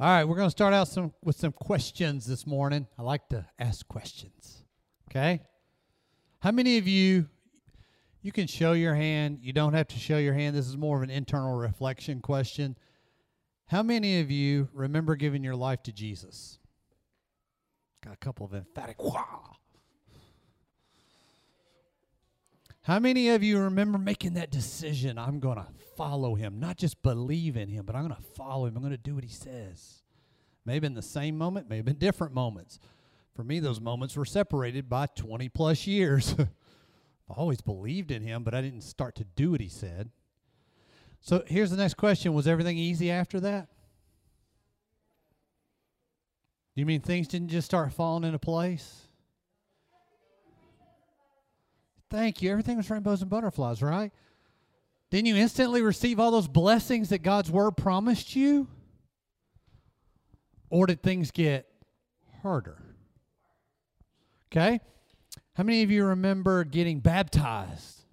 All right, we're going to start out with some questions this morning. I like to ask questions, okay? How many of you can show your hand. You don't have to show your hand. This is more of an internal reflection question. How many of you remember giving your life to Jesus? Got a couple of emphatic, wow. How many of you remember making that decision? I'm going to follow him, not just believe in him, but I'm going to follow him. I'm going to do what he says. Maybe in the same moment, maybe in different moments. For me, those moments were separated by 20 plus years. I always believed in him, but I didn't start to do what he said. So here's the next question. Was everything easy after that? Do you mean things didn't just start falling into place? Thank you. Everything was rainbows and butterflies, right? Didn't you instantly receive all those blessings that God's word promised you? Or did things get harder? Okay. How many of you remember getting baptized?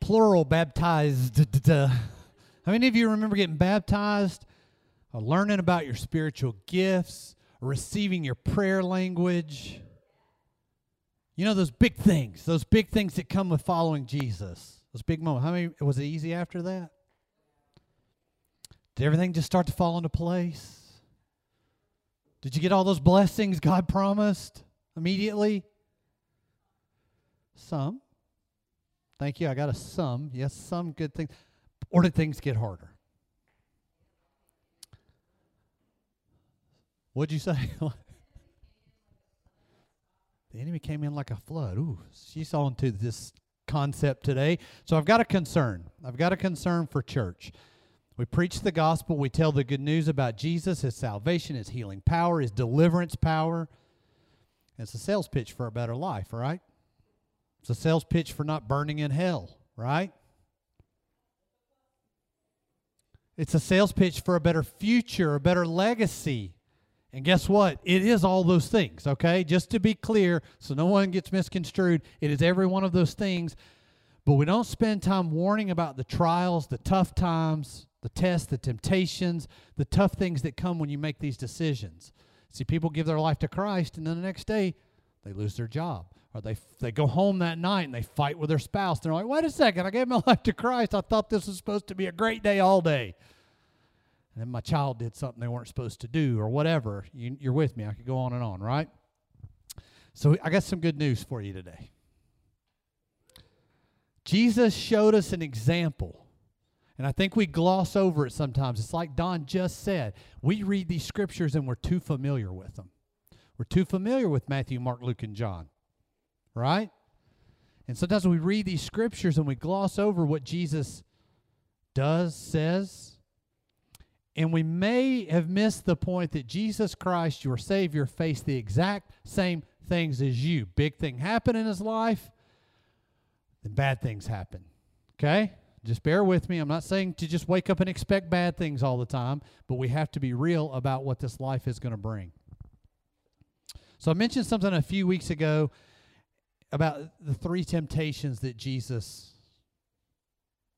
Plural, baptized. How many of you remember getting baptized or learning about your spiritual gifts? Receiving your prayer language. You know, those big things that come with following Jesus, those big moments. How many, was it easy after that? Did everything just start to fall into place? Did you get all those blessings God promised immediately? Some. Thank you, I got a some. Yes, some good things. Or did things get harder? What'd you say? The enemy came in like a flood. Ooh, she's on to this concept today. So I've got a concern. I've got a concern for church. We preach the gospel. We tell the good news about Jesus, his salvation, his healing power, his deliverance power. It's a sales pitch for a better life, right? It's a sales pitch for not burning in hell, right? It's a sales pitch for a better future, a better legacy. And guess what? It is all those things, okay? Just to be clear, so no one gets misconstrued, it is every one of those things. But we don't spend time warning about the trials, the tough times, the tests, the temptations, the tough things that come when you make these decisions. See, people give their life to Christ, and then the next day they lose their job. Or they go home that night and they fight with their spouse. They're like, wait a second, I gave my life to Christ. I thought this was supposed to be a great day all day. And then my child did something they weren't supposed to do or whatever. You're with me. I could go on and on, right? So I got some good news for you today. Jesus showed us an example. And I think we gloss over it sometimes. It's like Don just said. We read these scriptures and we're too familiar with them. We're too familiar with Matthew, Mark, Luke, and John, right? And sometimes we read these scriptures and we gloss over what Jesus does, says. And we may have missed the point that Jesus Christ, your Savior, faced the exact same things as you. Big thing happened in his life, then bad things happen. Okay? Just bear with me. I'm not saying to just wake up and expect bad things all the time, but we have to be real about what this life is going to bring. So I mentioned something a few weeks ago about the three temptations that Jesus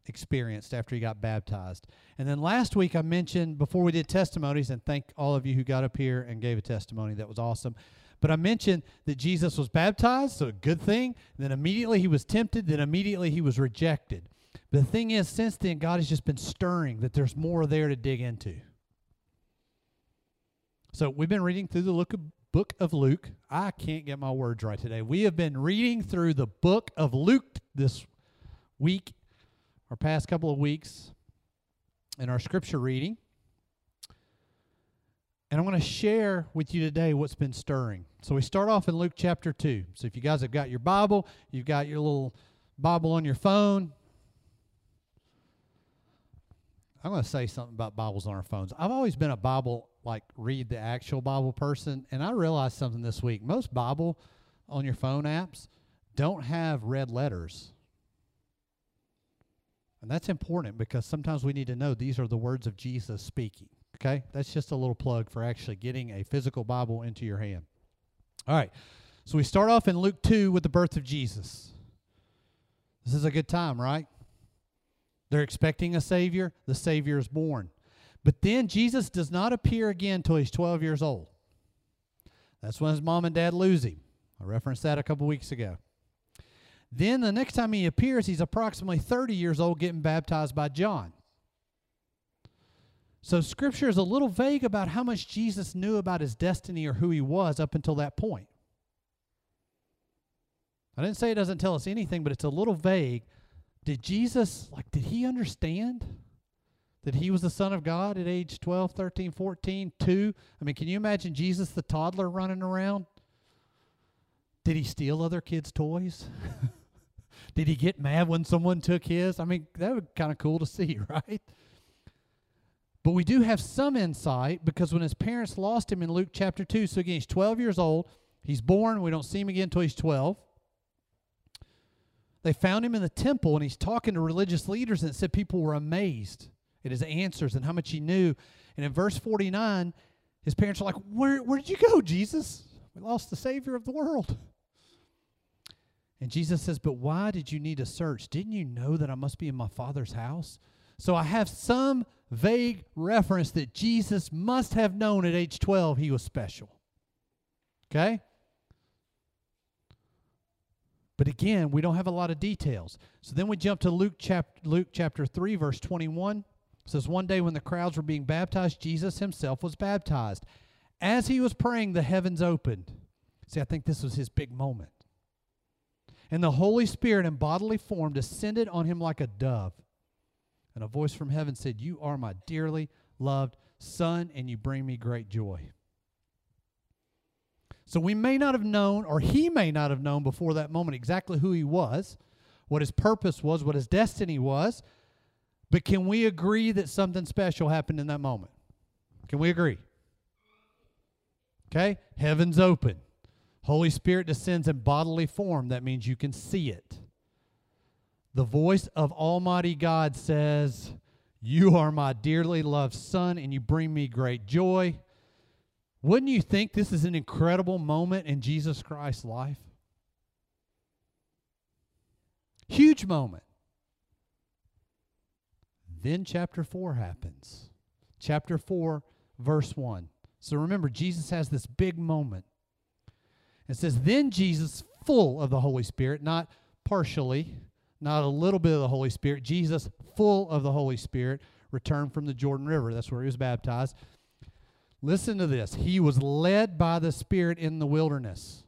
experienced after he got baptized. And then last week I mentioned, before we did testimonies, and thank all of you who got up here and gave a testimony, that was awesome. But I mentioned that Jesus was baptized, so a good thing. Then immediately he was tempted, then immediately he was rejected. But the thing is, since then, God has just been stirring that there's more there to dig into. So we've been reading through the book of Luke. I can't get my words right today. We have been reading through the book of Luke this week, our past couple of weeks in our scripture reading. And I'm going to share with you today what's been stirring. So we start off in Luke chapter 2. So if you guys have got your Bible, you've got your little Bible on your phone. I'm going to say something about Bibles on our phones. I've always been a Bible, like read the actual Bible person. And I realized something this week. Most Bible on your phone apps don't have red letters. And that's important because sometimes we need to know these are the words of Jesus speaking, okay? That's just a little plug for actually getting a physical Bible into your hand. All right, so we start off in Luke 2 with the birth of Jesus. This is a good time, right? They're expecting a Savior. The Savior is born. But then Jesus does not appear again until he's 12 years old. That's when his mom and dad lose him. I referenced that a couple weeks ago. Then the next time he appears, he's approximately 30 years old getting baptized by John. So Scripture is a little vague about how much Jesus knew about his destiny or who he was up until that point. I didn't say it doesn't tell us anything, but it's a little vague. Did Jesus, did he understand that he was the Son of God at age 12, 13, 14, 2? I mean, can you imagine Jesus the toddler running around? Did he steal other kids' toys? Did he get mad when someone took his? I mean, that would be kind of cool to see, right? But we do have some insight because when his parents lost him in Luke chapter 2, so again, he's 12 years old. He's born. We don't see him again until he's 12. They found him in the temple, and he's talking to religious leaders, and it said people were amazed at his answers and how much he knew. And in verse 49, his parents are like, where did you go, Jesus? We lost the Savior of the world. And Jesus says, but why did you need to search? Didn't you know that I must be in my Father's house? So I have some vague reference that Jesus must have known at age 12 he was special. Okay? But again, we don't have a lot of details. So then we jump to Luke chapter 3, verse 21. It says, one day when the crowds were being baptized, Jesus himself was baptized. As he was praying, the heavens opened. See, I think this was his big moment. And the Holy Spirit in bodily form descended on him like a dove. And a voice from heaven said, you are my dearly loved Son, and you bring me great joy. So we may not have known, or he may not have known before that moment exactly who he was, what his purpose was, what his destiny was. But can we agree that something special happened in that moment? Can we agree? Okay? Heaven's open. Holy Spirit descends in bodily form. That means you can see it. The voice of Almighty God says, you are my dearly loved Son, and you bring me great joy. Wouldn't you think this is an incredible moment in Jesus Christ's life? Huge moment. Then chapter 4 happens. Chapter 4, verse 1. So remember, Jesus has this big moment. It says, then Jesus, full of the Holy Spirit, not partially, not a little bit of the Holy Spirit. Jesus, full of the Holy Spirit, returned from the Jordan River. That's where he was baptized. Listen to this. He was led by the Spirit in the wilderness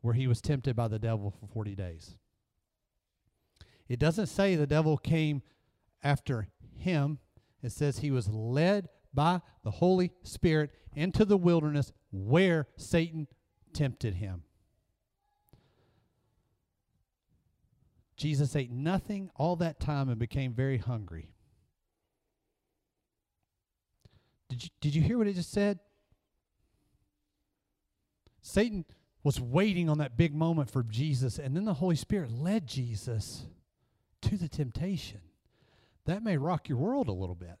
where he was tempted by the devil for 40 days. It doesn't say the devil came after him. It says he was led by the Holy Spirit into the wilderness where Satan tempted him. Jesus ate nothing all that time and became very hungry. Did you hear what it just said? Satan was waiting on that big moment for Jesus, and then the Holy Spirit led Jesus to the temptation. That may rock your world a little bit.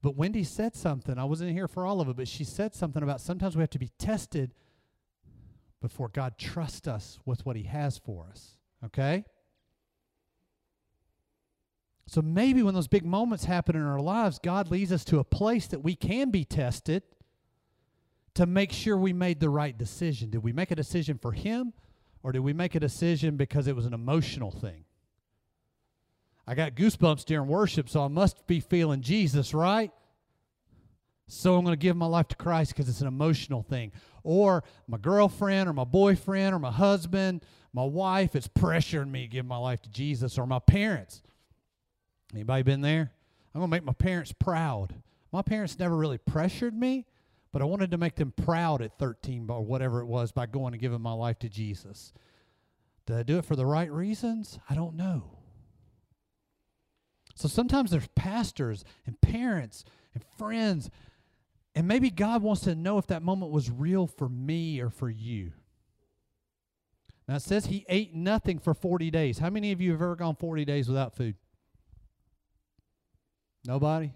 But Wendy said something. I wasn't here for all of it, but she said something about sometimes we have to be tested before God trusts us with what he has for us. Okay? So maybe when those big moments happen in our lives, God leads us to a place that we can be tested to make sure we made the right decision. Did we make a decision for him, or did we make a decision because it was an emotional thing? I got goosebumps during worship, so I must be feeling Jesus, right? So I'm going to give my life to Christ because it's an emotional thing. Or my girlfriend or my boyfriend or my husband, my wife is pressuring me to give my life to Jesus, or my parents. Anybody been there? I'm going to make my parents proud. My parents never really pressured me, but I wanted to make them proud at 13 or whatever it was by going and giving my life to Jesus. Did I do it for the right reasons? I don't know. So sometimes there's pastors and parents and friends, and maybe God wants to know if that moment was real for me or for you. Now it says he ate nothing for 40 days. How many of you have ever gone 40 days without food? Nobody?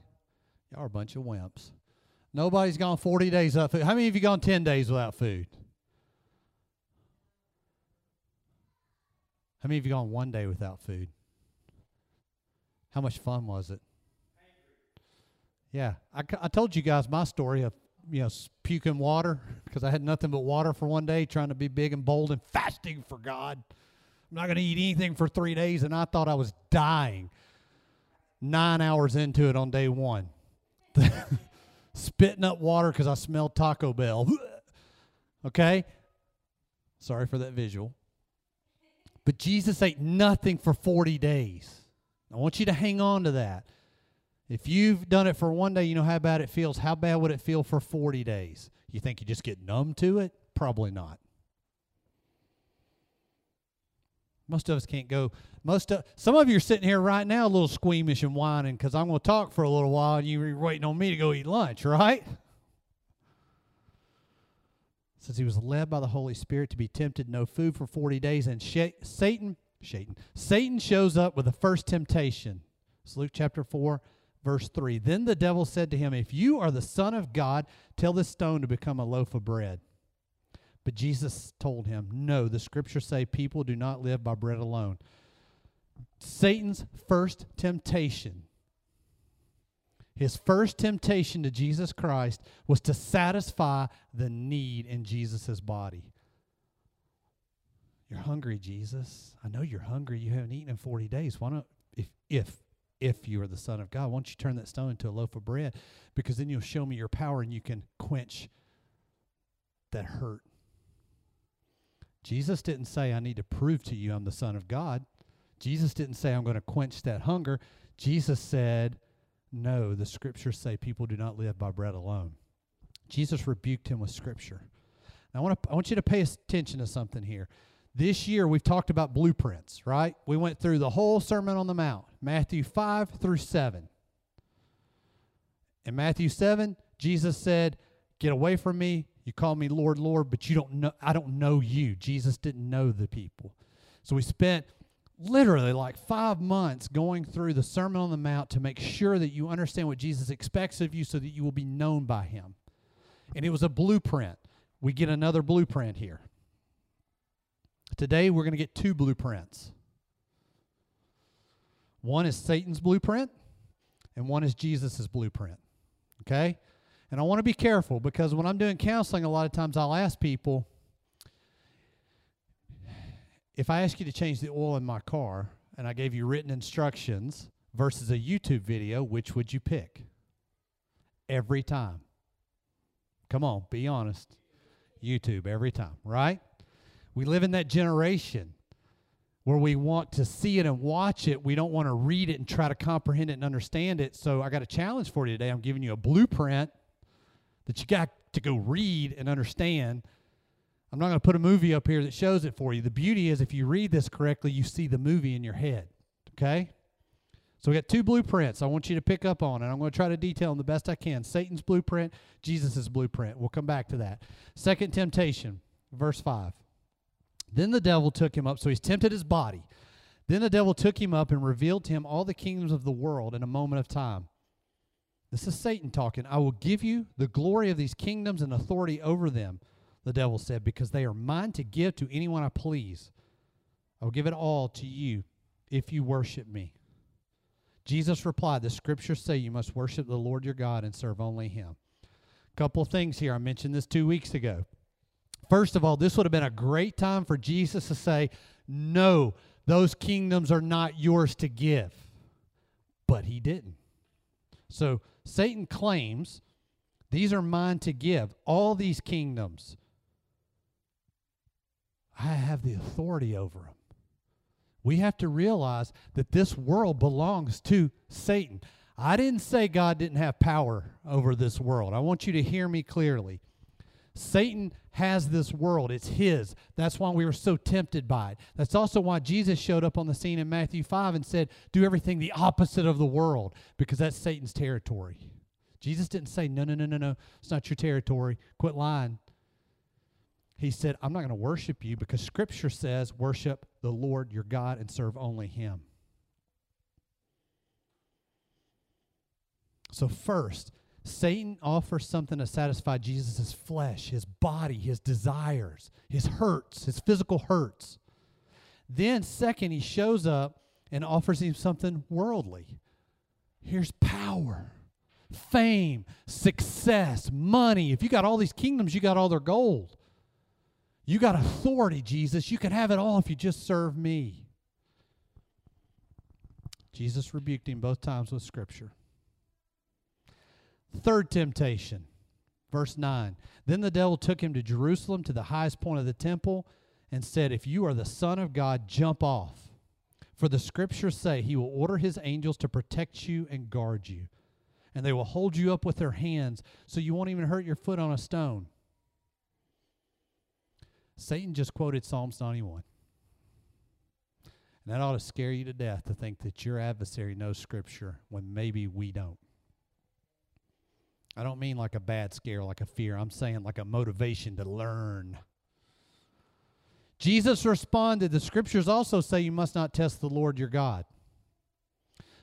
Y'all are a bunch of wimps. Nobody's gone 40 days without food. How many of you gone 10 days without food? How many of you gone one day without food? How much fun was it? Yeah, I told you guys my story of, puking water, because I had nothing but water for one day, trying to be big and bold and fasting for God. I'm not going to eat anything for 3 days, and I thought I was dying 9 hours into it on day one. Spitting up water because I smelled Taco Bell. Okay? Sorry for that visual. But Jesus ate nothing for 40 days. I want you to hang on to that. If you've done it for one day, you know how bad it feels. How bad would it feel for 40 days? You think you just get numb to it? Probably not. Most of us can't go. Some of you are sitting here right now a little squeamish and whining because I'm going to talk for a little while and you're waiting on me to go eat lunch, right? Since he was led by the Holy Spirit to be tempted, no food for 40 days, and Satan shows up with the first temptation. It's Luke chapter 4, verse 3. Then the devil said to him, "If you are the Son of God, tell this stone to become a loaf of bread." But Jesus told him, "No, the scriptures say people do not live by bread alone." Satan's first temptation, his first temptation to Jesus Christ, was to satisfy the need in Jesus' body. You're hungry, Jesus. I know you're hungry. You haven't eaten in 40 days. Why not, if you are the Son of God, why don't you turn that stone into a loaf of bread? Because then you'll show me your power and you can quench that hurt. Jesus didn't say, "I need to prove to you I'm the Son of God." Jesus didn't say, "I'm going to quench that hunger." Jesus said, "No, the scriptures say people do not live by bread alone." Jesus rebuked him with scripture. Now, I want you to pay attention to something here. This year, we've talked about blueprints, right? We went through the whole Sermon on the Mount, Matthew 5 through 7. In Matthew 7, Jesus said, "Get away from me. You call me Lord, Lord, but you don't know. I don't know you." Jesus didn't know the people. So we spent literally like 5 months going through the Sermon on the Mount to make sure that you understand what Jesus expects of you so that you will be known by him. And it was a blueprint. We get another blueprint here. Today we're going to get two blueprints. One is Satan's blueprint, and one is Jesus' blueprint. Okay? And I want to be careful, because when I'm doing counseling, a lot of times I'll ask people, if I ask you to change the oil in my car and I gave you written instructions versus a YouTube video, which would you pick? Every time. Come on, be honest. YouTube, every time, right? We live in that generation where we want to see it and watch it. We don't want to read it and try to comprehend it and understand it. So I got a challenge for you today. I'm giving you a blueprint that you got to go read and understand. I'm not going to put a movie up here that shows it for you. The beauty is, if you read this correctly, you see the movie in your head, okay? So we got two blueprints I want you to pick up on, and I'm going to try to detail them the best I can. Satan's blueprint, Jesus' blueprint. We'll come back to that. Second temptation, verse 5. Then the devil took him up, so he's tempted his body. Then the devil took him up and revealed to him all the kingdoms of the world in a moment of time. This is Satan talking. "I will give you the glory of these kingdoms and authority over them," the devil said, "because they are mine to give to anyone I please. I will give it all to you if you worship me." Jesus replied, "The scriptures say you must worship the Lord your God and serve only him." A couple of things here. I mentioned this 2 weeks ago. First of all, this would have been a great time for Jesus to say, "No, those kingdoms are not yours to give." But he didn't. So Satan claims, "These are mine to give, all these kingdoms. I have the authority over them." We have to realize that this world belongs to Satan. I didn't say God didn't have power over this world. I want you to hear me clearly. Satan has this world. It's his. That's why we were so tempted by it. That's also why Jesus showed up on the scene in Matthew 5 and said, "Do everything the opposite of the world," because that's Satan's territory. Jesus didn't say, no, it's not your territory. Quit lying. He said, "I'm not going to worship you because Scripture says worship the Lord your God and serve only him." So first, Satan offers something to satisfy Jesus' flesh, his body, his desires, his hurts, his physical hurts. Then second, he shows up and offers him something worldly. Here's power, fame, success, money. If you got all these kingdoms, you got all their gold. You got authority, Jesus. You can have it all if you just serve me. Jesus rebuked him both times with Scripture. Third temptation, verse 9. Then the devil took him to Jerusalem, to the highest point of the temple, and said, "If you are the Son of God, jump off. For the Scriptures say he will order his angels to protect you and guard you. And they will hold you up with their hands so you won't even hurt your foot on a stone." Satan just quoted Psalms 91. And that ought to scare you to death to think that your adversary knows Scripture when maybe we don't. I don't mean like a bad scare, like a fear. I'm saying like a motivation to learn. Jesus responded, "The Scriptures also say you must not test the Lord your God."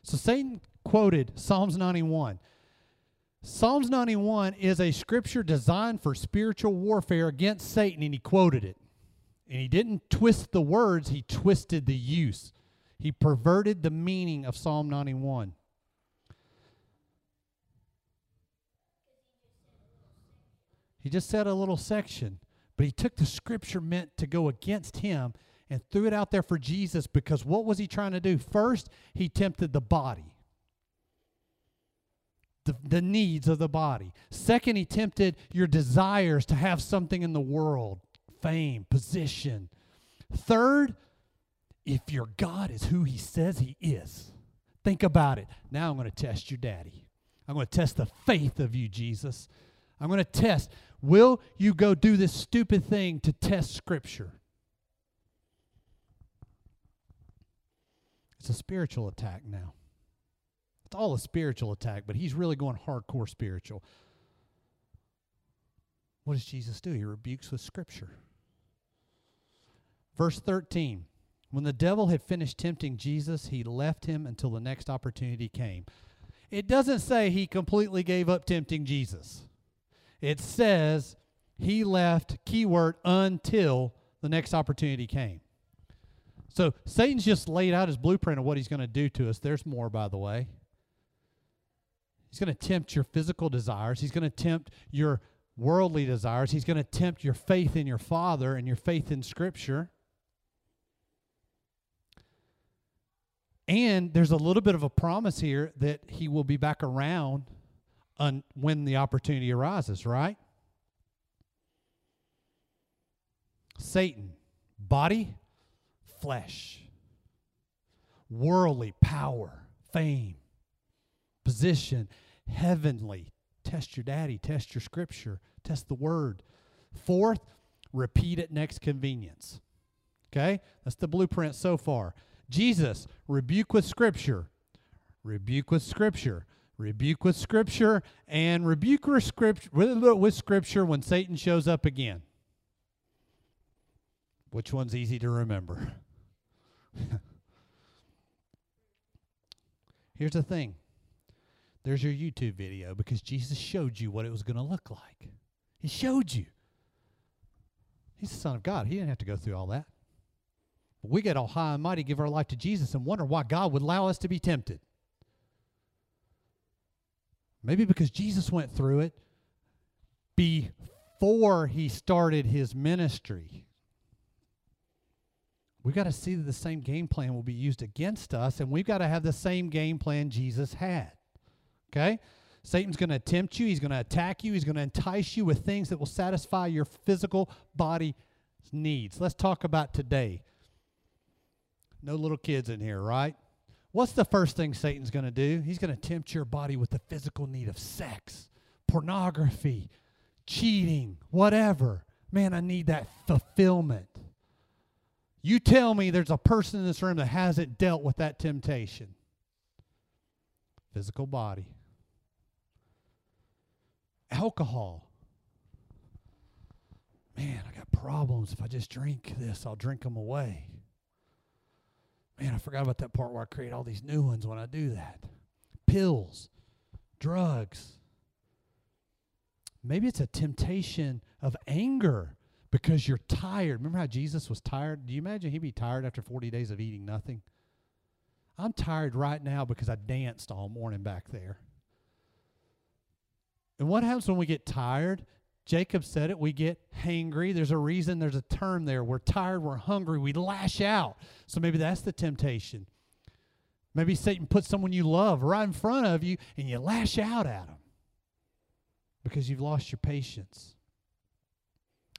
So Satan quoted Psalms 91. Psalms 91 is a scripture designed for spiritual warfare against Satan, and he quoted it. And he didn't twist the words, he twisted the use. He perverted the meaning of Psalm 91. He just said a little section, but he took the scripture meant to go against him and threw it out there for Jesus, because what was he trying to do? First, he tempted the body, the needs of the body. Second, he tempted your desires to have something in the world, fame, position. Third, if your God is who he says he is, think about it. Now I'm going to test your daddy. I'm going to test the faith of you, Jesus. I'm going to test, will you go do this stupid thing to test Scripture? It's a spiritual attack now. It's all a spiritual attack, but he's really going hardcore spiritual. What does Jesus do? He rebukes with Scripture. Verse 13, when the devil had finished tempting Jesus, he left him until the next opportunity came. It doesn't say he completely gave up tempting Jesus. It says he left, keyword, until the next opportunity came. So Satan's just laid out his blueprint of what he's going to do to us. There's more, by the way. He's going to tempt your physical desires. He's going to tempt your worldly desires. He's going to tempt your faith in your Father and your faith in Scripture. And there's a little bit of a promise here that he will be back around when the opportunity arises, right? Satan, body, flesh, worldly power, fame, position, heavenly. Test your daddy, test your Scripture, test the Word. Fourth, repeat at next convenience. Okay? That's the blueprint so far. Jesus, rebuke with Scripture, rebuke with Scripture, rebuke with Scripture, and rebuke with Scripture when Satan shows up again. Which one's easy to remember? Here's the thing. There's your YouTube video, because Jesus showed you what it was going to look like. He showed you. He's the Son of God. He didn't have to go through all that. But we get all high and mighty, give our life to Jesus, and wonder why God would allow us to be tempted. Maybe because Jesus went through it before he started his ministry. We've got to see that the same game plan will be used against us, and we've got to have the same game plan Jesus had. Okay? Satan's going to tempt you. He's going to attack you. He's going to entice you with things that will satisfy your physical body's needs. Let's talk about today. No little kids in here, right? What's the first thing Satan's going to do? He's going to tempt your body with the physical need of sex, pornography, cheating, whatever. Man, I need that fulfillment. You tell me there's a person in this room that hasn't dealt with that temptation. Physical body. Alcohol. Man, I got problems. If I just drink this, I'll drink them away. Man, I forgot about that part where I create all these new ones when I do that. Pills, drugs. Maybe it's a temptation of anger because you're tired. Remember how Jesus was tired? Do you imagine he'd be tired after 40 days of eating nothing? I'm tired right now because I danced all morning back there. And what happens when we get tired? Jacob said it, we get hangry. There's a reason, there's a term there. We're tired, we're hungry, we lash out. So maybe that's the temptation. Maybe Satan puts someone you love right in front of you and you lash out at them because you've lost your patience.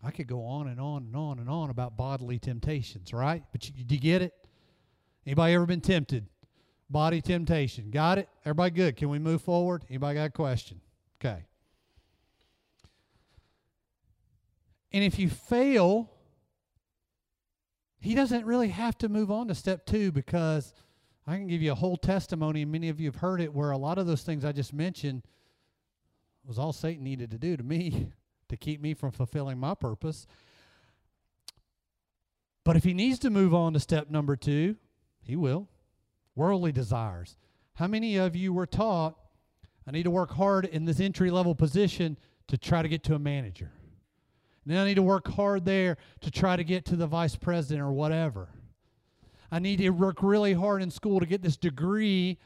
I could go on and on and on and on about bodily temptations, right? But do you get it? Anybody ever been tempted? Body temptation. Got it? Everybody good? Can we move forward? Anybody got a question? Okay. And if you fail, he doesn't really have to move on to step two, because I can give you a whole testimony, and many of you have heard it, where a lot of those things I just mentioned was all Satan needed to do to me to keep me from fulfilling my purpose. But if he needs to move on to step number two, he will. Worldly desires. How many of you were taught, I need to work hard in this entry-level position to try to get to a manager? Now I need to work hard there to try to get to the vice president or whatever. I need to work really hard in school to get this degree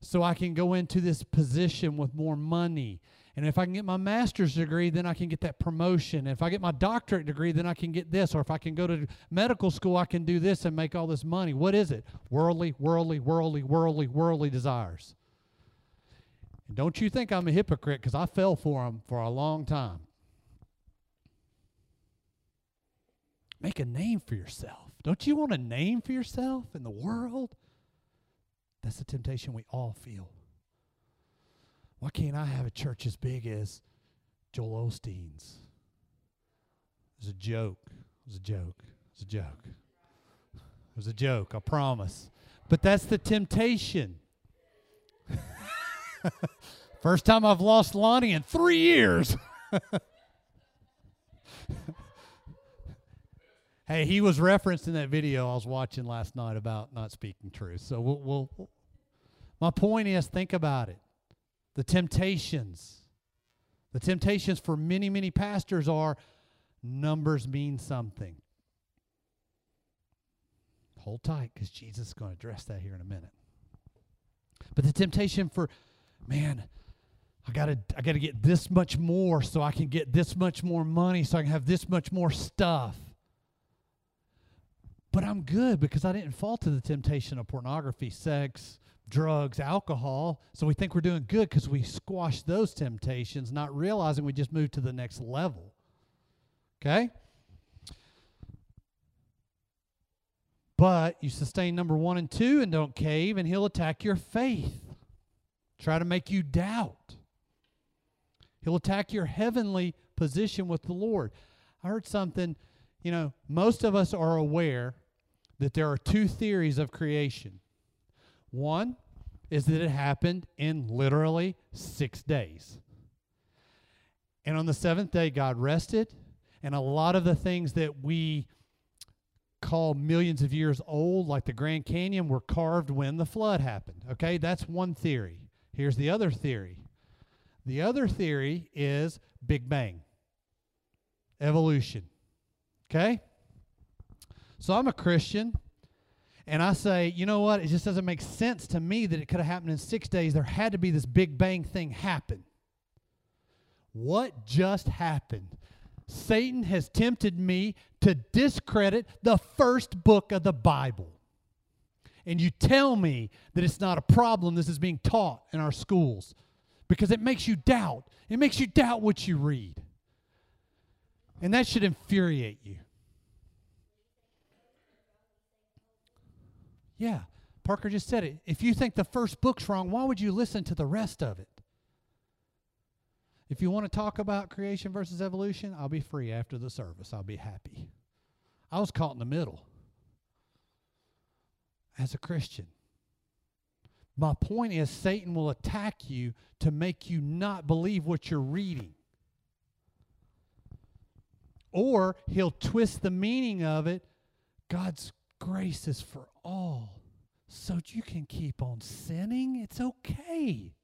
so I can go into this position with more money. And if I can get my master's degree, then I can get that promotion. If I get my doctorate degree, then I can get this. Or if I can go to medical school, I can do this and make all this money. What is it? Worldly, worldly, worldly, worldly, worldly desires. And don't you think I'm a hypocrite, because I fell for them for a long time. Make a name for yourself. Don't you want a name for yourself in the world? That's the temptation we all feel. Why can't I have a church as big as Joel Osteen's? It was a joke. It was a joke. It was a joke. It was a joke, I promise. But that's the temptation. First time I've lost Lonnie in 3 years. Hey, he was referenced in that video I was watching last night about not speaking truth. So my point is, think about it. The temptations for many, many pastors are numbers mean something. Hold tight, because Jesus is going to address that here in a minute. But the temptation for, man, I gotta get this much more so I can get this much more money so I can have this much more stuff. But I'm good because I didn't fall to the temptation of pornography, sex, drugs, alcohol. So we think we're doing good because we squash those temptations, not realizing we just moved to the next level. Okay? But you sustain number 1 and 2 and don't cave, and he'll attack your faith. Try to make you doubt. He'll attack your heavenly position with the Lord. I heard something, most of us are aware that there are two theories of creation. One is that it happened in literally 6 days. And on the seventh day, God rested. And a lot of the things that we call millions of years old, like the Grand Canyon, were carved when the flood happened. Okay, that's one theory. Here's the other theory. The other theory is Big Bang, evolution. Okay? So I'm a Christian. And I say, you know what? It just doesn't make sense to me that it could have happened in 6 days. There had to be this Big Bang thing happen. What just happened? Satan has tempted me to discredit the first book of the Bible. And you tell me that it's not a problem this is being taught in our schools, because it makes you doubt. It makes you doubt what you read. And that should infuriate you. Yeah, Parker just said it. If you think the first book's wrong, why would you listen to the rest of it? If you want to talk about creation versus evolution, I'll be free after the service. I'll be happy. I was caught in the middle as a Christian. My point is, Satan will attack you to make you not believe what you're reading. Or he'll twist the meaning of it. God's grace is for all, so you can keep on sinning. It's okay.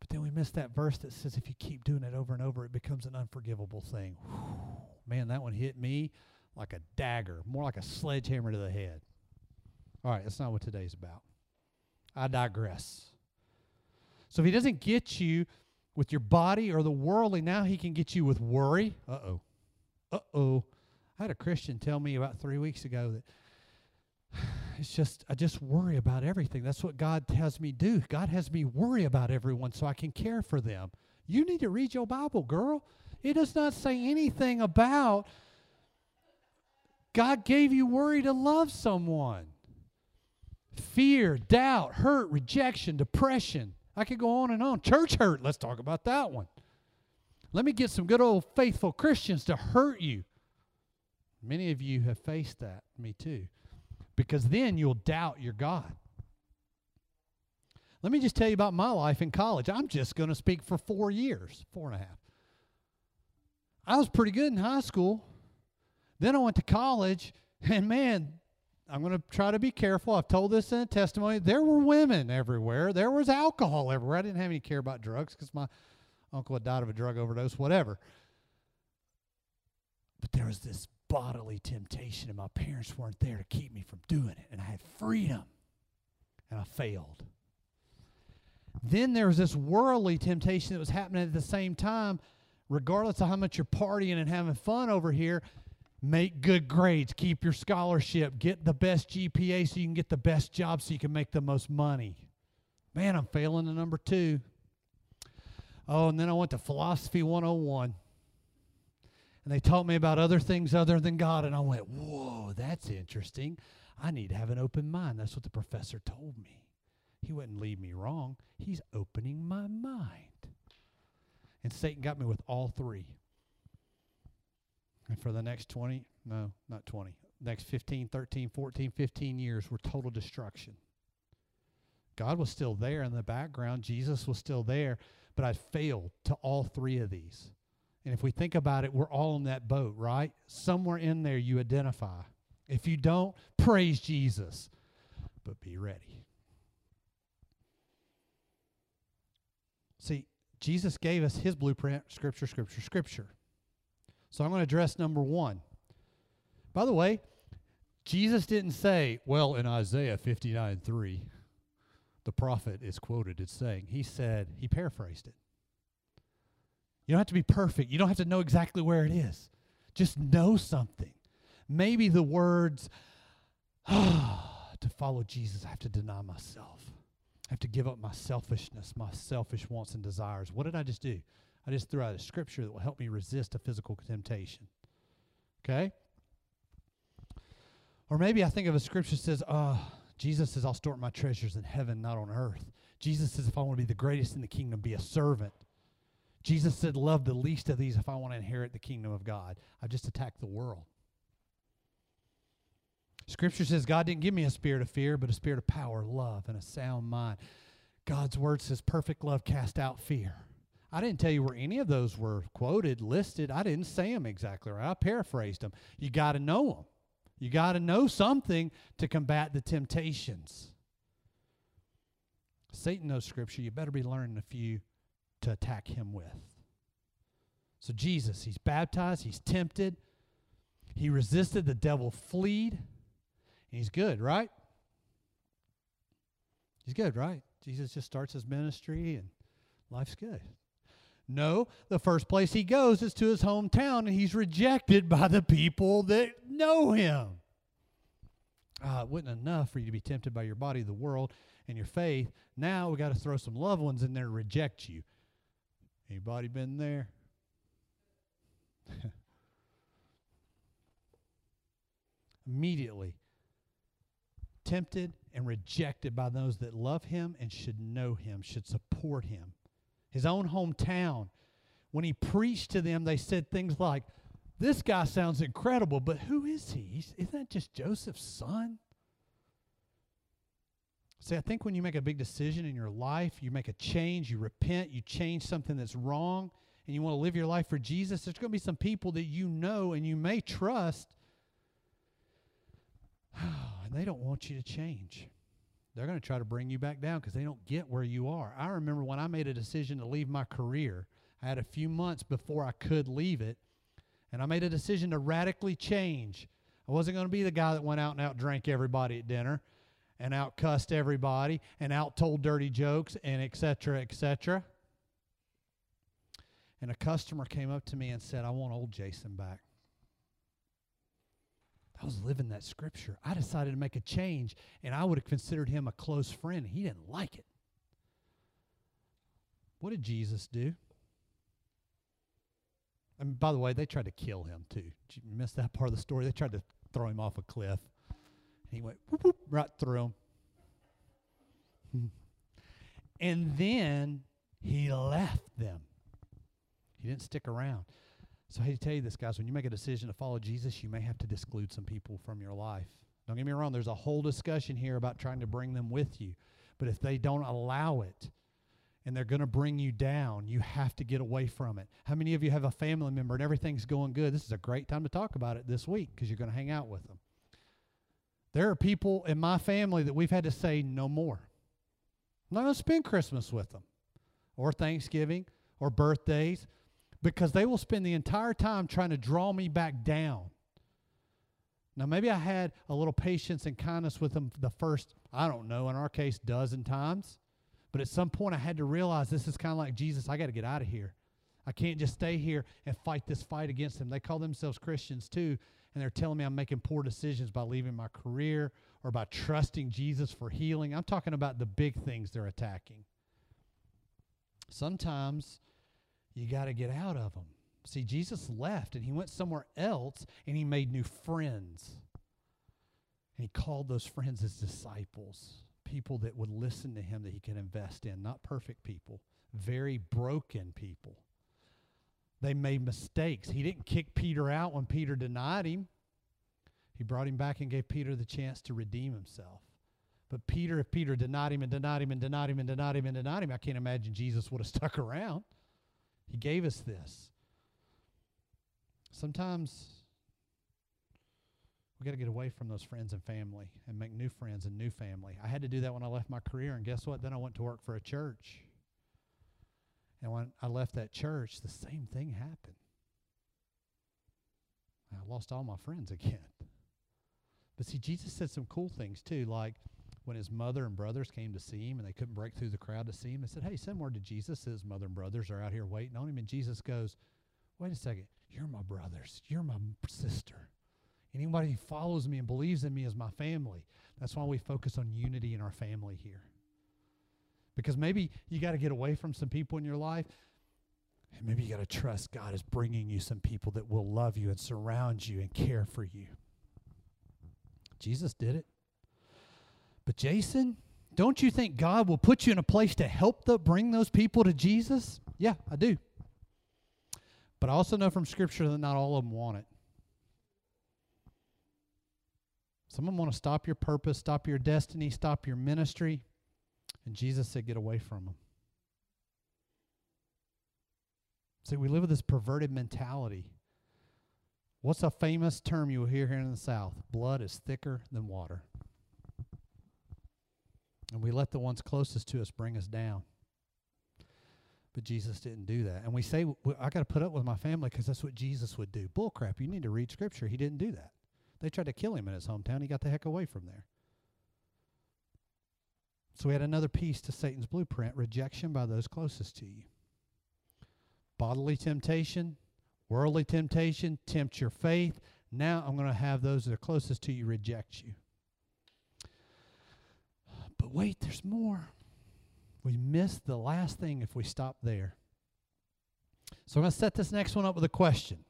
But then we miss that verse that says if you keep doing it over and over, it becomes an unforgivable thing. Whew, man, that one hit me like a dagger, more like a sledgehammer to the head. All right, that's not what today's about. I digress. So if he doesn't get you with your body or the worldly, now he can get you with worry. Uh-oh. Uh-oh. I had a Christian tell me about 3 weeks ago that I just worry about everything. That's what God has me do. God has me worry about everyone so I can care for them. You need to read your Bible, girl. It does not say anything about God gave you worry to love someone. Fear, doubt, hurt, rejection, depression. I could go on and on. Church hurt. Let's talk about that one. Let me get some good old faithful Christians to hurt you. Many of you have faced that, me too, because then you'll doubt your God. Let me just tell you about my life in college. I'm just going to speak for 4 years, 4.5. I was pretty good in high school. Then I went to college, and man, I'm going to try to be careful. I've told this in a testimony. There were women everywhere. There was alcohol everywhere. I didn't have any care about drugs because my uncle had died of a drug overdose, whatever. But there was this bodily temptation, and my parents weren't there to keep me from doing it. And I had freedom, and I failed. Then there was this worldly temptation that was happening at the same time, regardless of how much you're partying and having fun over here. Make good grades, keep your scholarship, get the best GPA so you can get the best job so you can make the most money. Man, I'm failing the number 2. Oh, and then I went to Philosophy 101. And they taught me about other things other than God. And I went, whoa, that's interesting. I need to have an open mind. That's what the professor told me. He wouldn't lead me wrong. He's opening my mind. And Satan got me with all 3. And for the next 15 years were total destruction. God was still there in the background. Jesus was still there, but I failed to all 3 of these. And if we think about it, we're all in that boat, right? Somewhere in there you identify. If you don't, praise Jesus, but be ready. See, Jesus gave us his blueprint, Scripture, Scripture, Scripture. So I'm going to address number 1. By the way, Jesus didn't say, well, in Isaiah 59:3, the prophet is quoted as saying. He said, he paraphrased it. You don't have to be perfect. You don't have to know exactly where it is. Just know something. Maybe the words, to follow Jesus, I have to deny myself. I have to give up my selfishness, my selfish wants and desires. What did I just do? I just threw out a scripture that will help me resist a physical temptation. Okay? Or maybe I think of a scripture that says, Jesus says, I'll store my treasures in heaven, not on earth. Jesus says, if I want to be the greatest in the kingdom, be a servant. Jesus said, love the least of these if I want to inherit the kingdom of God. I've just attacked the world. Scripture says God didn't give me a spirit of fear, but a spirit of power, love, and a sound mind. God's word says perfect love casts out fear. I didn't tell you where any of those were quoted, listed. I didn't say them exactly right. I paraphrased them. You got to know them. You got to know something to combat the temptations. Satan knows Scripture. You better be learning a few to attack him with. So Jesus, he's baptized. He's tempted. He resisted. The devil fled. And he's good, right? He's good, right? Jesus just starts his ministry and life's good. No, the first place he goes is to his hometown, and he's rejected by the people that know him. It wasn't enough for you to be tempted by your body, the world, and your faith. Now we got to throw some loved ones in there to reject you. Anybody been there? Immediately tempted and rejected by those that love him and should know him, should support him. His own hometown, when he preached to them, they said things like, this guy sounds incredible, but who is he? Isn't that just Joseph's son? See, I think when you make a big decision in your life, you make a change, you repent, you change something that's wrong, and you want to live your life for Jesus, there's going to be some people that you know and you may trust, and they don't want you to change. They're going to try to bring you back down because they don't get where you are. I remember when I made a decision to leave my career, I had a few months before I could leave it, and I made a decision to radically change. I wasn't going to be the guy that went out and out drank everybody at dinner. and outcussed everybody and outtold dirty jokes and et cetera, et cetera. And a customer came up to me and said, "I want old Jason back." I was living that scripture. I decided to make a change, and I would have considered him a close friend. He didn't like it. What did Jesus do? And by the way, they tried to kill him too. Did you miss that part of the story? They tried to throw him off a cliff. And he went whoop, whoop, right through him. And then he left them. He didn't stick around. So I hate to tell you this, guys. When you make a decision to follow Jesus, you may have to disclude some people from your life. Don't get me wrong. There's a whole discussion here about trying to bring them with you. But if they don't allow it, and they're going to bring you down, you have to get away from it. How many of you have a family member and everything's going good? This is a great time to talk about it this week because you're going to hang out with them. There are people in my family that we've had to say no more. I'm not going to spend Christmas with them or Thanksgiving or birthdays because they will spend the entire time trying to draw me back down. Now, maybe I had a little patience and kindness with them the first, I don't know, in our case, dozen times. But at some point, I had to realize this is kind of like Jesus. I got to get out of here. I can't just stay here and fight this fight against them. They call themselves Christians too, and they're telling me I'm making poor decisions by leaving my career or by trusting Jesus for healing. I'm talking about the big things they're attacking. Sometimes you got to get out of them. See, Jesus left, and he went somewhere else, and he made new friends. And he called those friends his disciples. People that would listen to him that he could invest in, not perfect people, very broken people. They made mistakes. He didn't kick Peter out when Peter denied him. He brought him back and gave Peter the chance to redeem himself. But Peter, if Peter denied him and denied him and denied him and denied him and denied him, I can't imagine Jesus would have stuck around. He gave us this. Sometimes we got to get away from those friends and family and make new friends and new family. I had to do that when I left my career, and guess what? Then I went to work for a church. And when I left that church, the same thing happened. I lost all my friends again. But see, Jesus said some cool things too, like when his mother and brothers came to see him and they couldn't break through the crowd to see him, they said, "Hey, send word to Jesus. His mother and brothers are out here waiting on him." And Jesus goes, "Wait a second. You're my brothers. You're my sister. Anybody who follows me and believes in me is my family." That's why we focus on unity in our family here. Because maybe you got to get away from some people in your life. And maybe you got to trust God is bringing you some people that will love you and surround you and care for you. Jesus did it. But Jason, don't you think God will put you in a place to help bring those people to Jesus? Yeah, I do. But I also know from Scripture that not all of them want it. Some of them want to stop your purpose, stop your destiny, stop your ministry. And Jesus said, get away from them. See, we live with this perverted mentality. What's a famous term you will hear here in the South? Blood is thicker than water. And we let the ones closest to us bring us down. But Jesus didn't do that. And we say, I got to put up with my family because that's what Jesus would do. Bullcrap, you need to read Scripture. He didn't do that. They tried to kill him in his hometown. He got the heck away from there. So we had another piece to Satan's blueprint, rejection by those closest to you. Bodily temptation, worldly temptation, tempt your faith. Now I'm going to have those that are closest to you reject you. But wait, there's more. We missed the last thing if we stop there. So I'm going to set this next one up with a question.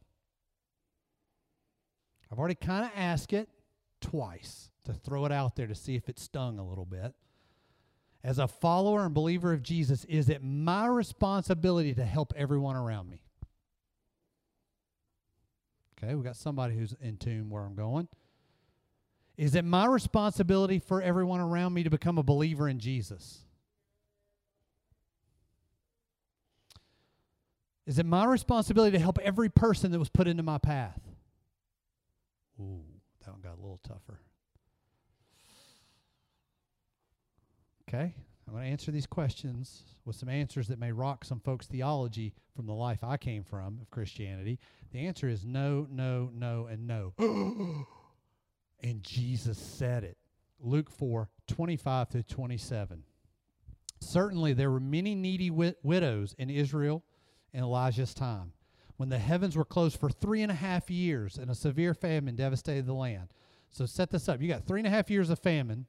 I've already kind of asked it twice to throw it out there to see if it stung a little bit. As a follower and believer of Jesus, is it my responsibility to help everyone around me? Okay, we got somebody who's in tune where I'm going. Is it my responsibility for everyone around me to become a believer in Jesus? Is it my responsibility to help every person that was put into my path? Ooh, that one got a little tougher. Okay, I'm going to answer these questions with some answers that may rock some folks' theology from the life I came from of Christianity. The answer is no, no, no, and no. And Jesus said it. Luke 4, 25 through 27. Certainly there were many needy widows in Israel in Elijah's time, when the heavens were closed for 3.5 years and a severe famine devastated the land. So set this up. You got 3.5 years of famine.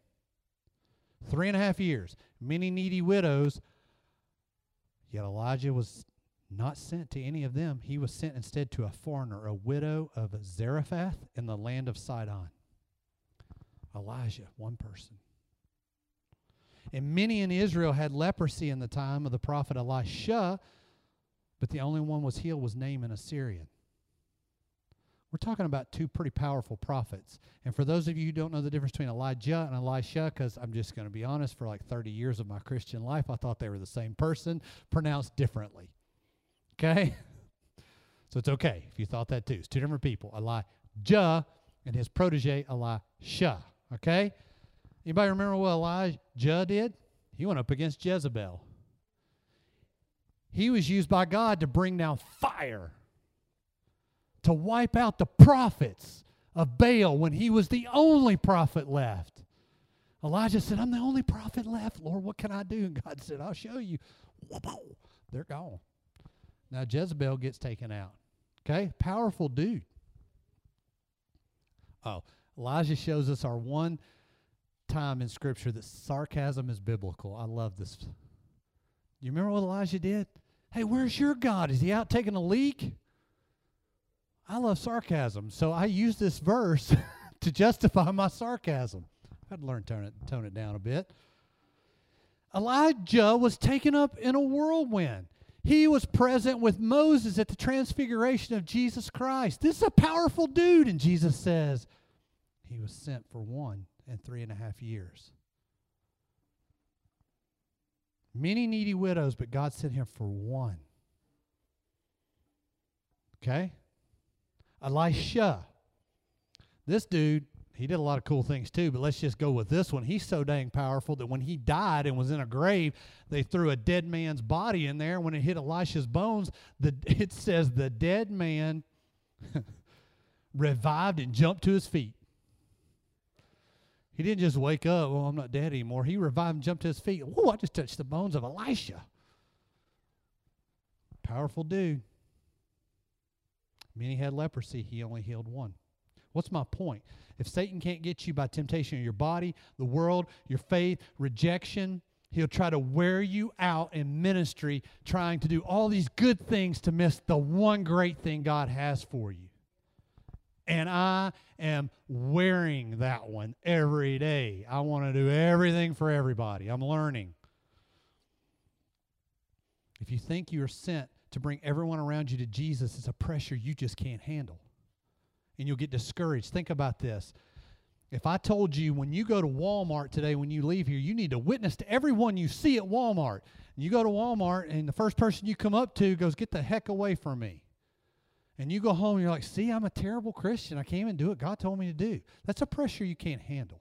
3.5 years. Many needy widows. Yet Elijah was not sent to any of them. He was sent instead to a foreigner, a widow of Zarephath in the land of Sidon. Elijah, one person. And many in Israel had leprosy in the time of the prophet Elisha, but the only one was healed was Naaman, a Syrian. We're talking about two pretty powerful prophets. And for those of you who don't know the difference between Elijah and Elisha, because I'm just going to be honest, for like 30 years of my Christian life, I thought they were the same person, pronounced differently. Okay? So it's okay if you thought that too. It's two different people, Elijah and his protege, Elisha. Okay? Anybody remember what Elijah did? He went up against Jezebel. He was used by God to bring down fire to wipe out the prophets of Baal when he was the only prophet left. Elijah said, I'm the only prophet left, Lord, what can I do? And God said, I'll show you. They're gone. Now Jezebel gets taken out. Okay? Powerful dude. Oh, Elijah shows us our one time in Scripture that sarcasm is biblical. I love this. You remember what Elijah did? Hey, where's your God? Is he out taking a leak? I love sarcasm, so I use this verse to justify my sarcasm. I'd learn to tone it down a bit. Elijah was taken up in a whirlwind. He was present with Moses at the transfiguration of Jesus Christ. This is a powerful dude, and Jesus says he was sent for 1 and 3.5 years. Many needy widows, but God sent him for one. Okay? Elisha. This dude, he did a lot of cool things too, but let's just go with this one. He's so dang powerful that when he died and was in a grave, they threw a dead man's body in there. When it hit Elisha's bones, it says the dead man revived and jumped to his feet. He didn't just wake up, well, I'm not dead anymore. He revived and jumped to his feet. Whoa, I just touched the bones of Elisha. Powerful dude. Many had leprosy. He only healed one. What's my point? If Satan can't get you by temptation of your body, the world, your faith, rejection, he'll try to wear you out in ministry, trying to do all these good things to miss the one great thing God has for you. And I am wearing that one every day. I want to do everything for everybody. I'm learning. If you think you are sent to bring everyone around you to Jesus, it's a pressure you just can't handle. And you'll get discouraged. Think about this. If I told you when you go to Walmart today, when you leave here, you need to witness to everyone you see at Walmart. And you go to Walmart and the first person you come up to goes, get the heck away from me. And you go home and you're like, see, I'm a terrible Christian. I can't even do what God told me to do. That's a pressure you can't handle.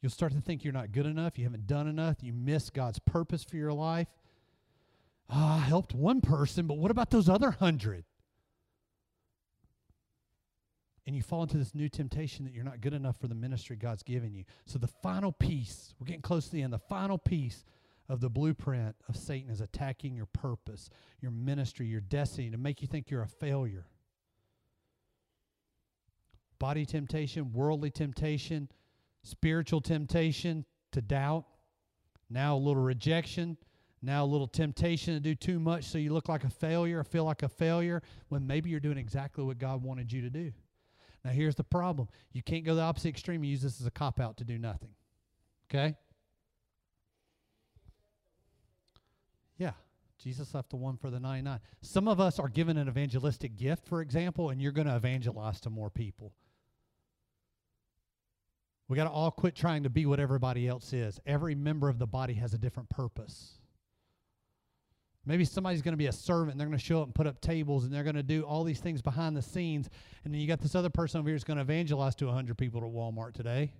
You'll start to think you're not good enough. You haven't done enough. You miss God's purpose for your life. Oh, I helped one person, but what about those other 100? And you fall into this new temptation that you're not good enough for the ministry God's given you. So the final piece, we're getting close to the end, the final piece of the blueprint of Satan is attacking your purpose, your ministry, your destiny, to make you think you're a failure. Body temptation, worldly temptation, spiritual temptation to doubt, now a little rejection, now a little temptation to do too much so you look like a failure or feel like a failure when maybe you're doing exactly what God wanted you to do. Now here's the problem. You can't go the opposite extreme and use this as a cop-out to do nothing. Okay? Yeah, Jesus left the one for the 99. Some of us are given an evangelistic gift, for example, and you're going to evangelize to more people. We got to all quit trying to be what everybody else is. Every member of the body has a different purpose. Maybe somebody's going to be a servant, and they're going to show up and put up tables, and they're going to do all these things behind the scenes, and then you got this other person over here that's going to evangelize to 100 people at Walmart today.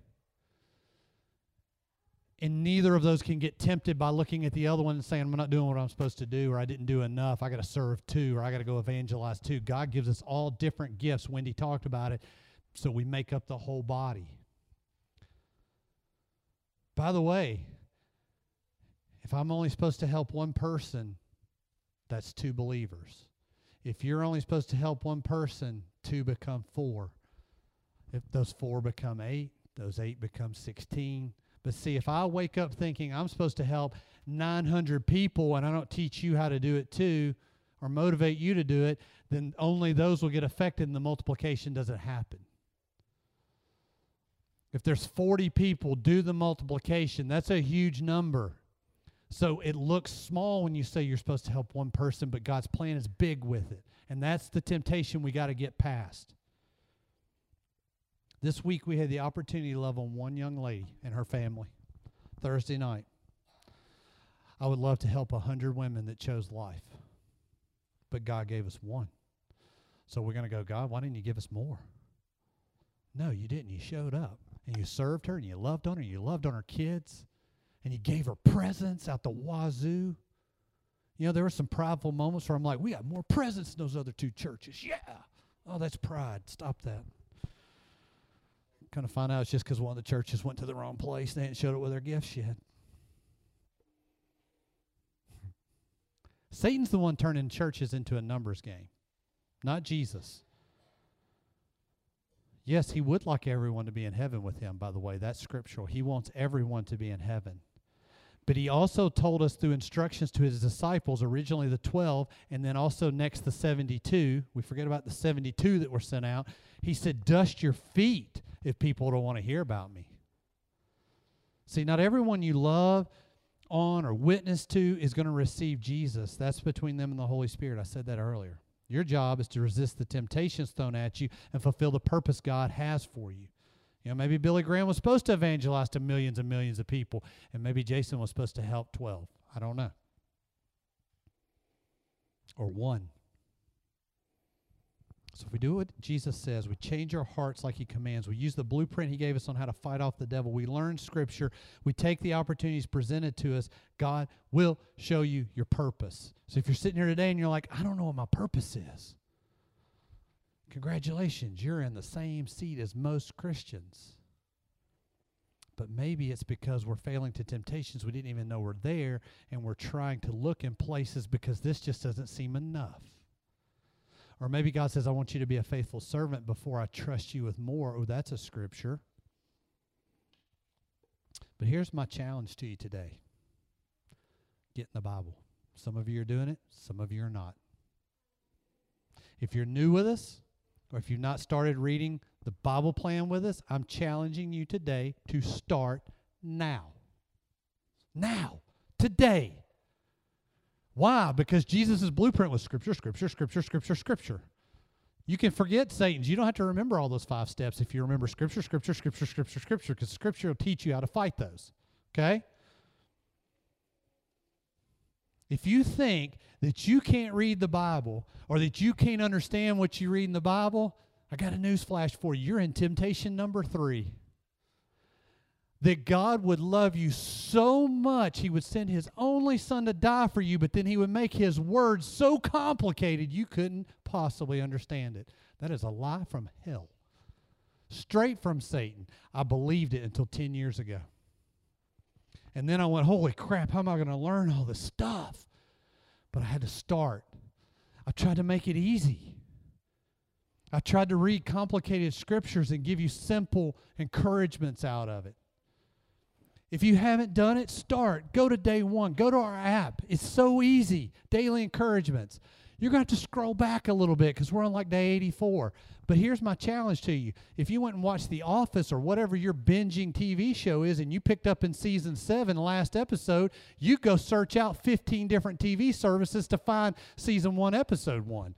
And neither of those can get tempted by looking at the other one and saying, I'm not doing what I'm supposed to do, or I didn't do enough. I got to serve too, or I got to go evangelize too. God gives us all different gifts. Wendy talked about it. So we make up the whole body. By the way, if I'm only supposed to help one person, that's two believers. If you're only supposed to help one person, two become four. If those four become eight, those eight become 16. But see, if I wake up thinking I'm supposed to help 900 people and I don't teach you how to do it too, or motivate you to do it, then only those will get affected and the multiplication doesn't happen. If there's 40 people, do the multiplication. That's a huge number. So it looks small when you say you're supposed to help one person, but God's plan is big with it. And that's the temptation we got to get past. This week we had the opportunity to love on one young lady and her family Thursday night. I would love to help 100 women that chose life, but God gave us one. So we're going to go, God, why didn't you give us more? No, you didn't. You showed up and you served her and you loved on her. You loved on her kids and you gave her presents out the wazoo. You know, there were some prideful moments where I'm like, we got more presents than those other two churches. Yeah. Oh, that's pride. Stop that. Kind of find out it's just because one of the churches went to the wrong place. They hadn't showed up with their gifts yet. Satan's the one turning churches into a numbers game, not Jesus. Yes, he would like everyone to be in heaven with him, by the way. That's scriptural. He wants everyone to be in heaven. But he also told us through instructions to his disciples, originally the 12, and then also next the 72. We forget about the 72 that were sent out. He said, dust your feet if people don't want to hear about me. See, not everyone you love on or witness to is going to receive Jesus. That's between them and the Holy Spirit. I said that earlier. Your job is to resist the temptations thrown at you and fulfill the purpose God has for you. You know, maybe Billy Graham was supposed to evangelize to millions and millions of people, and maybe Jason was supposed to help 12. I don't know. Or one. So if we do what Jesus says, we change our hearts like he commands, we use the blueprint he gave us on how to fight off the devil, we learn scripture, we take the opportunities presented to us, God will show you your purpose. So if you're sitting here today and you're like, I don't know what my purpose is, congratulations, you're in the same seat as most Christians. But maybe it's because we're failing to temptations we didn't even know were there, and we're trying to look in places because this just doesn't seem enough. Or maybe God says, I want you to be a faithful servant before I trust you with more. Oh, that's a scripture. But here's my challenge to you today. Get in the Bible. Some of you are doing it. Some of you are not. If you're new with us, or if you've not started reading the Bible plan with us, I'm challenging you today to start now. Now. Today. Why? Because Jesus' blueprint was scripture, scripture, scripture, scripture, scripture. You can forget Satan's. You don't have to remember all those 5 steps if you remember scripture, scripture, scripture, scripture, scripture, because scripture will teach you how to fight those. Okay? If you think that you can't read the Bible or that you can't understand what you read in the Bible, I got a newsflash for you. You're in temptation number 3. That God would love you so much, he would send his only son to die for you, but then he would make his word so complicated you couldn't possibly understand it. That is a lie from hell. Straight from Satan. I believed it until 10 years ago. And then I went, holy crap, how am I going to learn all this stuff? But I had to start. I tried to make it easy. I tried to read complicated scriptures and give you simple encouragements out of it. If you haven't done it, start. Go to day 1. Go to our app. It's so easy. Daily encouragements. You're going to have to scroll back a little bit because we're on like day 84. But here's my challenge to you. If you went and watched The Office or whatever your binging TV show is and you picked up in season 7, last episode, you go search out 15 different TV services to find season 1, episode 1.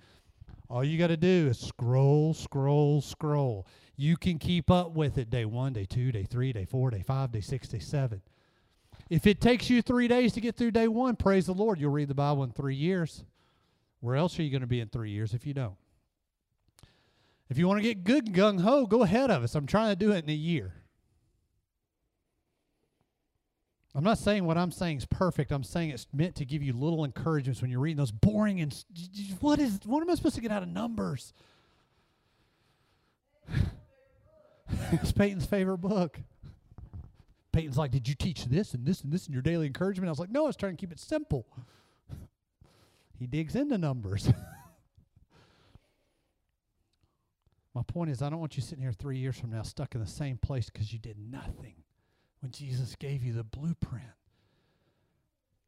All you got to do is scroll, scroll, scroll. You can keep up with it day 1, day 2, day 3, day 4, day 5, day 6, day 7. If it takes you 3 days to get through day 1, praise the Lord, you'll read the Bible in 3 years. Where else are you going to be in 3 years if you don't? If you want to get good and gung-ho, go ahead of us. I'm trying to do it in a year. I'm not saying what I'm saying is perfect. I'm saying it's meant to give you little encouragements when you're reading those boring and what am I supposed to get out of Numbers? It's Peyton's favorite book. Peyton's like, did you teach this and this and this in your daily encouragement? I was like, no, I was trying to keep it simple. He digs into Numbers. My point is, I don't want you sitting here 3 years from now stuck in the same place because you did nothing when Jesus gave you the blueprint.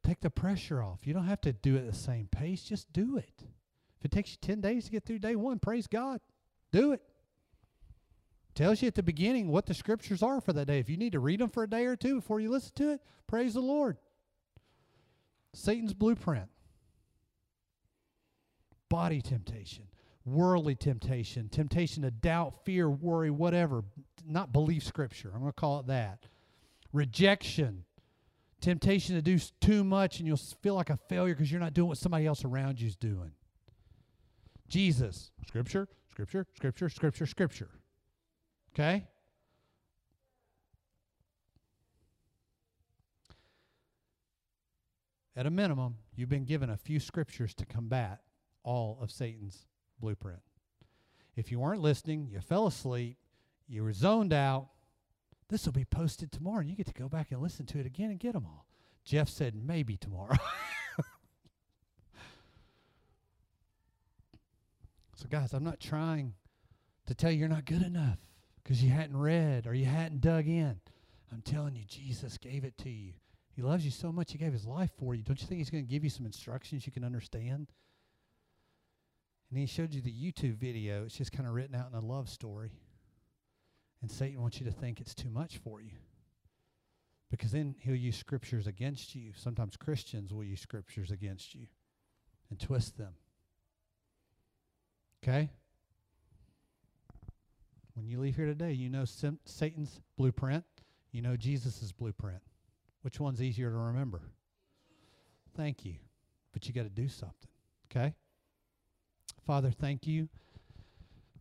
Take the pressure off. You don't have to do it at the same pace. Just do it. If it takes you 10 days to get through day one, praise God. Do it. Tells you at the beginning what the scriptures are for that day. If you need to read them for a day or two before you listen to it, praise the Lord. Satan's blueprint. Body temptation, worldly temptation, temptation to doubt, fear, worry, whatever. Not believe scripture. I'm going to call it that. Rejection, temptation to do too much and you'll feel like a failure because you're not doing what somebody else around you is doing. Jesus, scripture, scripture, scripture, scripture, scripture. Okay? At a minimum, you've been given a few scriptures to combat all of Satan's blueprint. If you weren't listening, you fell asleep, you were zoned out, this will be posted tomorrow, and you get to go back and listen to it again and get them all. Jeff said maybe tomorrow. So, guys, I'm not trying to tell you you're not good enough because you hadn't read or you hadn't dug in. I'm telling you, Jesus gave it to you. He loves you so much he gave his life for you. Don't you think he's going to give you some instructions you can understand? And he showed you the YouTube video. It's just kind of written out in a love story. And Satan wants you to think it's too much for you. Because then he'll use scriptures against you. Sometimes Christians will use scriptures against you and twist them. Okay? When you leave here today, you know Satan's blueprint. You know Jesus' blueprint. Which one's easier to remember? Thank you. But you got to do something. Okay? Father, thank you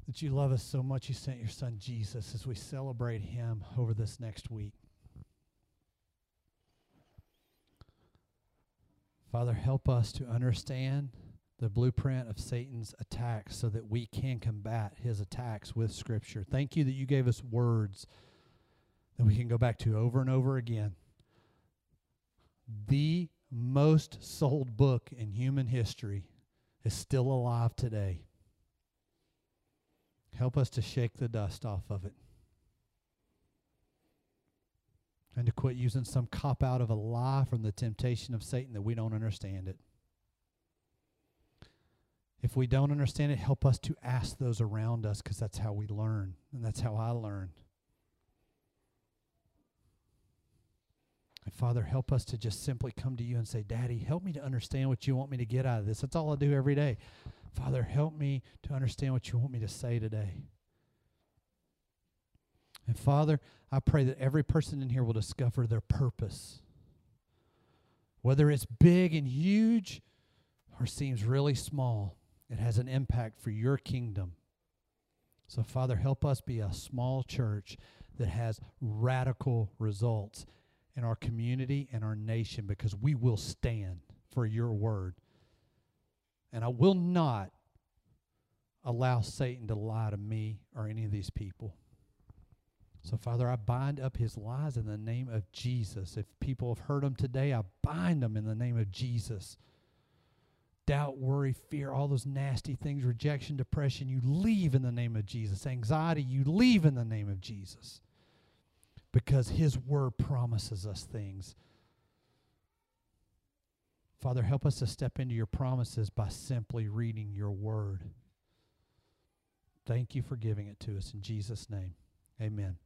that you love us so much. You sent your son Jesus as we celebrate him over this next week. Father, help us to understand the blueprint of Satan's attacks so that we can combat his attacks with Scripture. Thank you that you gave us words that we can go back to over and over again. The most sold book in human history is still alive today. Help us to shake the dust off of it and to quit using some cop-out of a lie from the temptation of Satan that we don't understand it. If we don't understand it, help us to ask those around us because that's how we learn, and that's how I learned. And Father, help us to just simply come to you and say, Daddy, help me to understand what you want me to get out of this. That's all I do every day. Father, help me to understand what you want me to say today. And Father, I pray that every person in here will discover their purpose. Whether it's big and huge or seems really small, it has an impact for your kingdom. So, Father, help us be a small church that has radical results in our community and our nation, because we will stand for your word. And I will not allow Satan to lie to me or any of these people. So, Father, I bind up his lies in the name of Jesus. If people have heard them today, I bind them in the name of Jesus. Doubt, worry, fear, all those nasty things, rejection, depression, you leave in the name of Jesus. Anxiety, you leave in the name of Jesus. Because his word promises us things. Father, help us to step into your promises by simply reading your word. Thank you for giving it to us. In Jesus' name, amen.